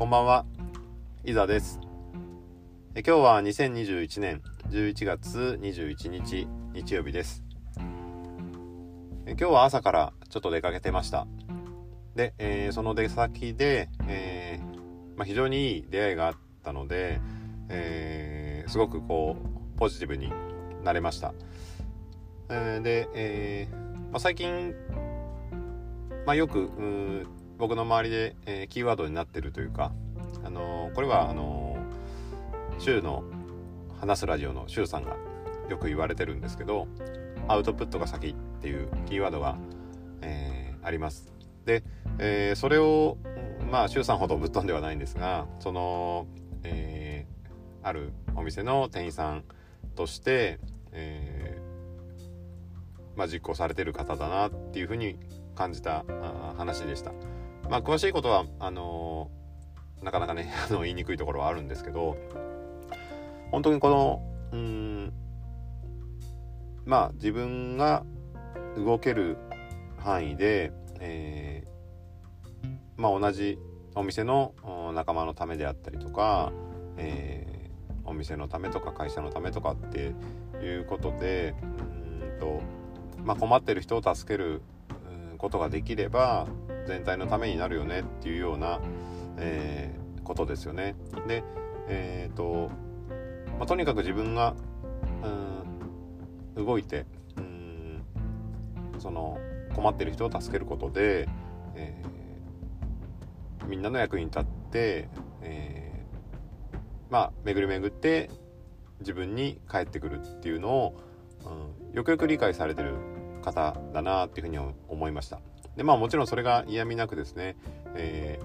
こんばんは、伊沢です。今日は2021年11月21日日曜日です。今日は朝からちょっと出かけてました。で、その出先で、非常にいい出会いがあったので、すごくこうポジティブになれました。で、最近、よく僕の周りで、キーワードになってるというか、これは週の話すラジオの週さんがよく言われてるんですけど、アウトプットが先っていうキーワードが、あります。で、それを週さんほどぶっ飛んではないんですが、その、あるお店の店員さんとして、実行されてる方だなっていうふうに感じた話でした。詳しいことはなかなかね言いにくいところはあるんですけど、本当にこの自分が動ける範囲で、同じお店の仲間のためであったりとか、お店のためとか会社のためとかっていうことで困ってる人を助けることができれば全体のためになるよねっていうような、ことですよね。で、とにかく自分が動いてその困ってる人を助けることで、みんなの役に立って、巡り巡って自分に返ってくるっていうのを、よくよく理解されてる方だなっていうふうに思いました。で、もちろんそれが嫌味なくですね、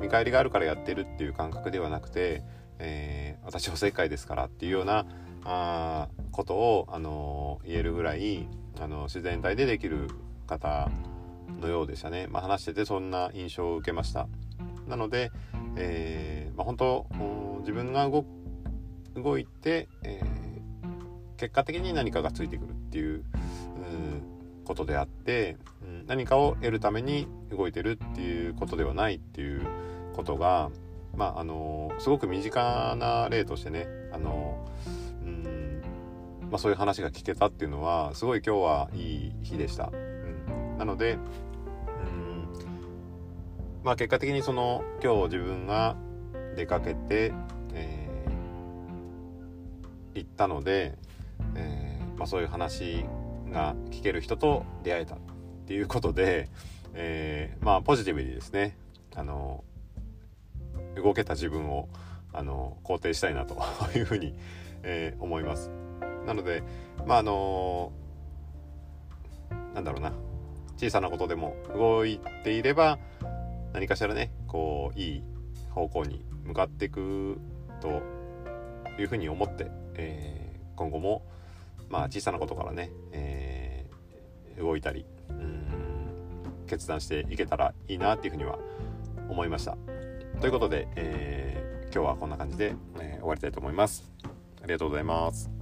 見返りがあるからやってるっていう感覚ではなくて、私おせっかいですからっていうようなことを、言えるぐらい自然体でできる方のようでしたね。話しててそんな印象を受けました。なので、本当自分が動いて、結果的に何かがついてくるっていうことであって、何かを得るために動いてるっていうことではないっていうことが、すごく身近な例としてね、そういう話が聞けたっていうのはすごい今日はいい日でした。なので、結果的にその今日自分が出かけて、行ったので、そういう話が聞ける人と出会えたっていうことで、ポジティブにですね、動けた自分を肯定したいなというふうに、思います。なので、小さなことでも動いていれば何かしらね、いい方向に向かっていくというふうに思って、今後も小さなことからね、動いたり決断していけたらいいなっていうふうには思いました。ということで、今日はこんな感じで、終わりたいと思います。ありがとうございます。